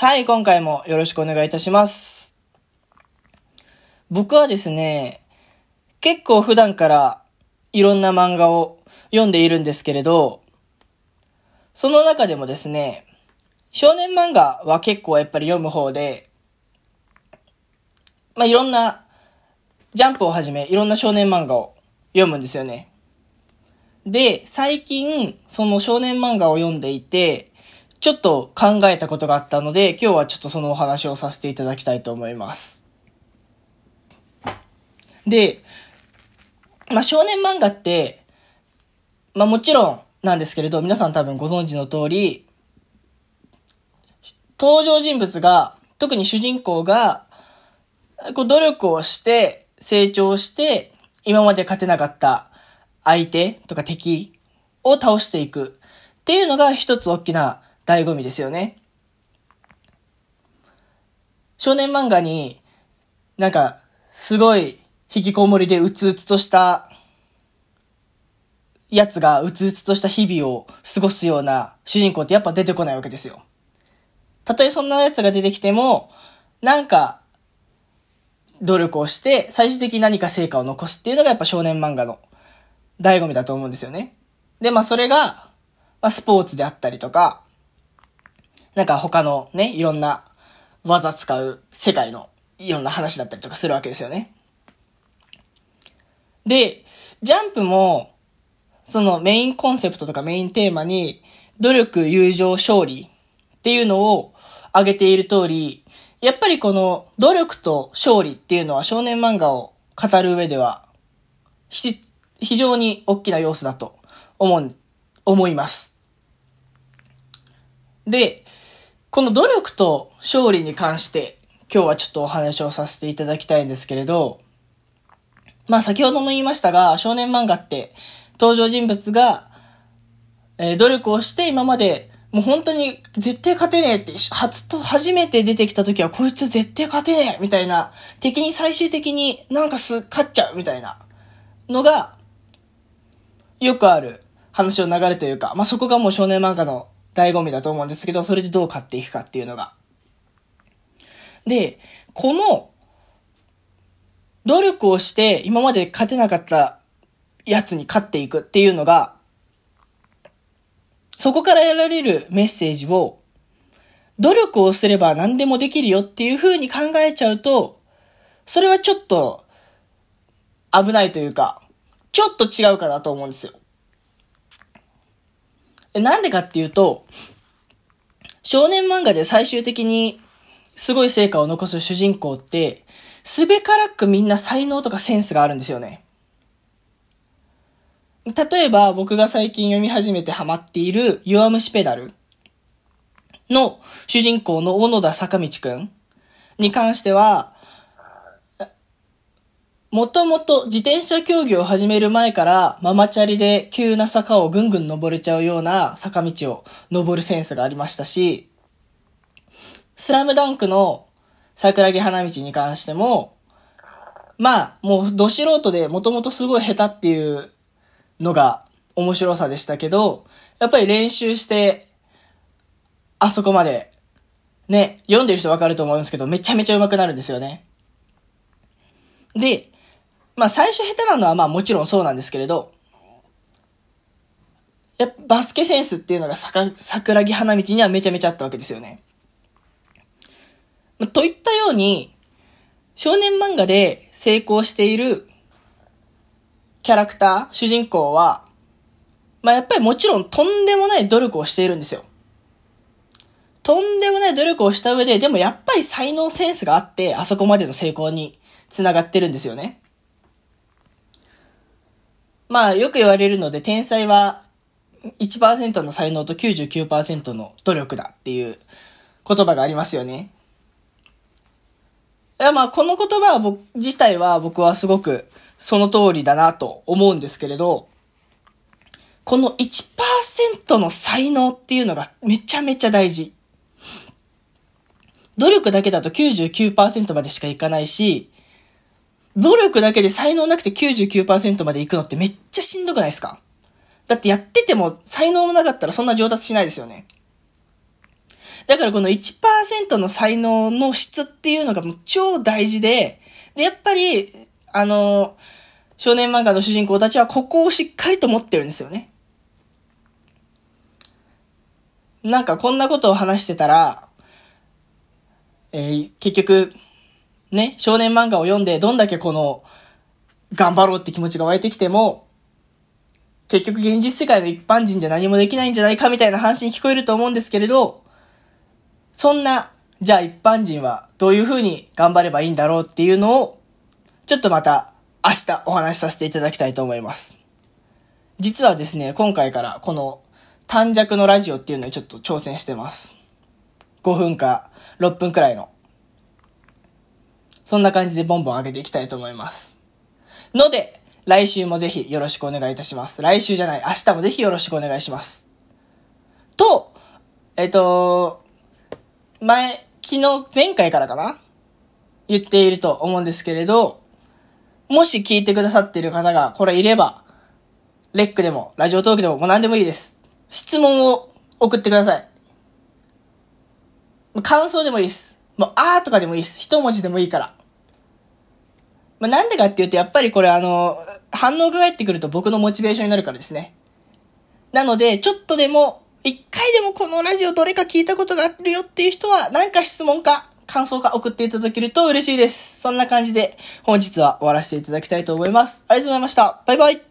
はい、今回もよろしくお願いいたします。僕はですね、結構普段からいろんな漫画を読んでいるんですけれど、その中でもですね、少年漫画は結構やっぱり読む方で、いろんなジャンプをはじめいろんな少年漫画を読むんですよね。で、最近その少年漫画を読んでいて、ちょっと考えたことがあったので、今日はちょっとそのお話をさせていただきたいと思います。で、少年漫画って、もちろんなんですけれど、皆さん多分ご存知の通り、登場人物が、特に主人公が、努力をして、成長して、今まで勝てなかった相手とか敵を倒していくっていうのが一つ大きな醍醐味ですよね。少年漫画にすごい引きこもりでうつうつとしたやつがうつうつとした日々を過ごすような主人公ってやっぱ出てこないわけですよ。たとえそんなやつが出てきても努力をして最終的に何か成果を残すっていうのがやっぱ少年漫画の醍醐味だと思うんですよね。で、それが、スポーツであったりとか、他のね、いろんな技使う世界のいろんな話だったりとかするわけですよね。で、ジャンプも、そのメインコンセプトとかメインテーマに、努力、友情、勝利っていうのを挙げている通り、やっぱりこの努力と勝利っていうのは少年漫画を語る上では非常に大きな要素だと思います。で、この努力と勝利に関して今日はちょっとお話をさせていただきたいんですけれど、先ほども言いましたが、少年漫画って登場人物が、努力をして今までもう本当に絶対勝てねえって、初めて出てきた時はこいつ絶対勝てねえみたいな、敵に最終的に勝っちゃうみたいなのが、よくある話の流れというか、そこがもう少年漫画の醍醐味だと思うんですけど、それでどう勝っていくかっていうのが。で、この、努力をして今まで勝てなかったやつに勝っていくっていうのが、そこから得られるメッセージを、努力をすれば何でもできるよっていう風に考えちゃうと、それはちょっと危ないというか、ちょっと違うかなと思うんですよ。なんでかっていうと、少年漫画で最終的にすごい成果を残す主人公って、すべからくみんな才能とかセンスがあるんですよね。例えば僕が最近読み始めてハマっている弱虫ペダルの主人公の小野田坂道くんに関しては、もともと自転車競技を始める前からママチャリで急な坂をぐんぐん登れちゃうような坂道を登るセンスがありましたし、スラムダンクの桜木花道に関しても、もうど素人でもともとすごい下手っていうのが面白さでしたけど、やっぱり練習してあそこまでね、読んでる人分かると思うんですけど、めちゃめちゃ上手くなるんですよね。で、最初下手なのはもちろんそうなんですけれど、やっぱバスケセンスっていうのが桜木花道にはめちゃめちゃあったわけですよね。といったように、少年漫画で成功しているキャラクター、主人公は、やっぱりもちろんとんでもない努力をしているんですよ。とんでもない努力をした上で、でもやっぱり才能センスがあって、あそこまでの成功につながってるんですよね。よく言われるので、天才は 1% の才能と 99% の努力だっていう言葉がありますよね。この言葉自体は僕はすごくその通りだなと思うんですけれど、この 1% の才能っていうのがめちゃめちゃ大事。努力だけだと 99% までしかいかないし、努力だけで才能なくて 99% までいくのってめっちゃしんどくないですか？だってやってても才能もなかったらそんな上達しないですよね。だからこの 1% の才能の質っていうのがもう超大事で、で、やっぱり、少年漫画の主人公たちはここをしっかりと持ってるんですよね。なんかこんなことを話してたら、結局、ね、少年漫画を読んでどんだけこの、頑張ろうって気持ちが湧いてきても、結局現実世界の一般人じゃ何もできないんじゃないかみたいな話に聞こえると思うんですけれど、そんな、じゃあ一般人はどういう風に頑張ればいいんだろうっていうのを、ちょっとまた明日お話しさせていただきたいと思います。実はですね、今回からこの短尺のラジオっていうのにちょっと挑戦してます。5分か6分くらいの。そんな感じでボンボン上げていきたいと思います。ので、来週もぜひよろしくお願いいたします。来週じゃない、明日もぜひよろしくお願いします。と、前回からかな？言っていると思うんですけれど、もし聞いてくださっている方がこれいれば、レックでも、ラジオトークでも、もう何でもいいです。質問を送ってください。感想でもいいです。もう、あーとかでもいいです。一文字でもいいから。まあ、なんでかっていうと、やっぱりこれ反応が返ってくると僕のモチベーションになるからですね。なので、ちょっとでも、一回でもこのラジオどれか聞いたことがあるよっていう人は、なんか質問か感想か送っていただけると嬉しいです。そんな感じで、本日は終わらせていただきたいと思います。ありがとうございました。バイバイ。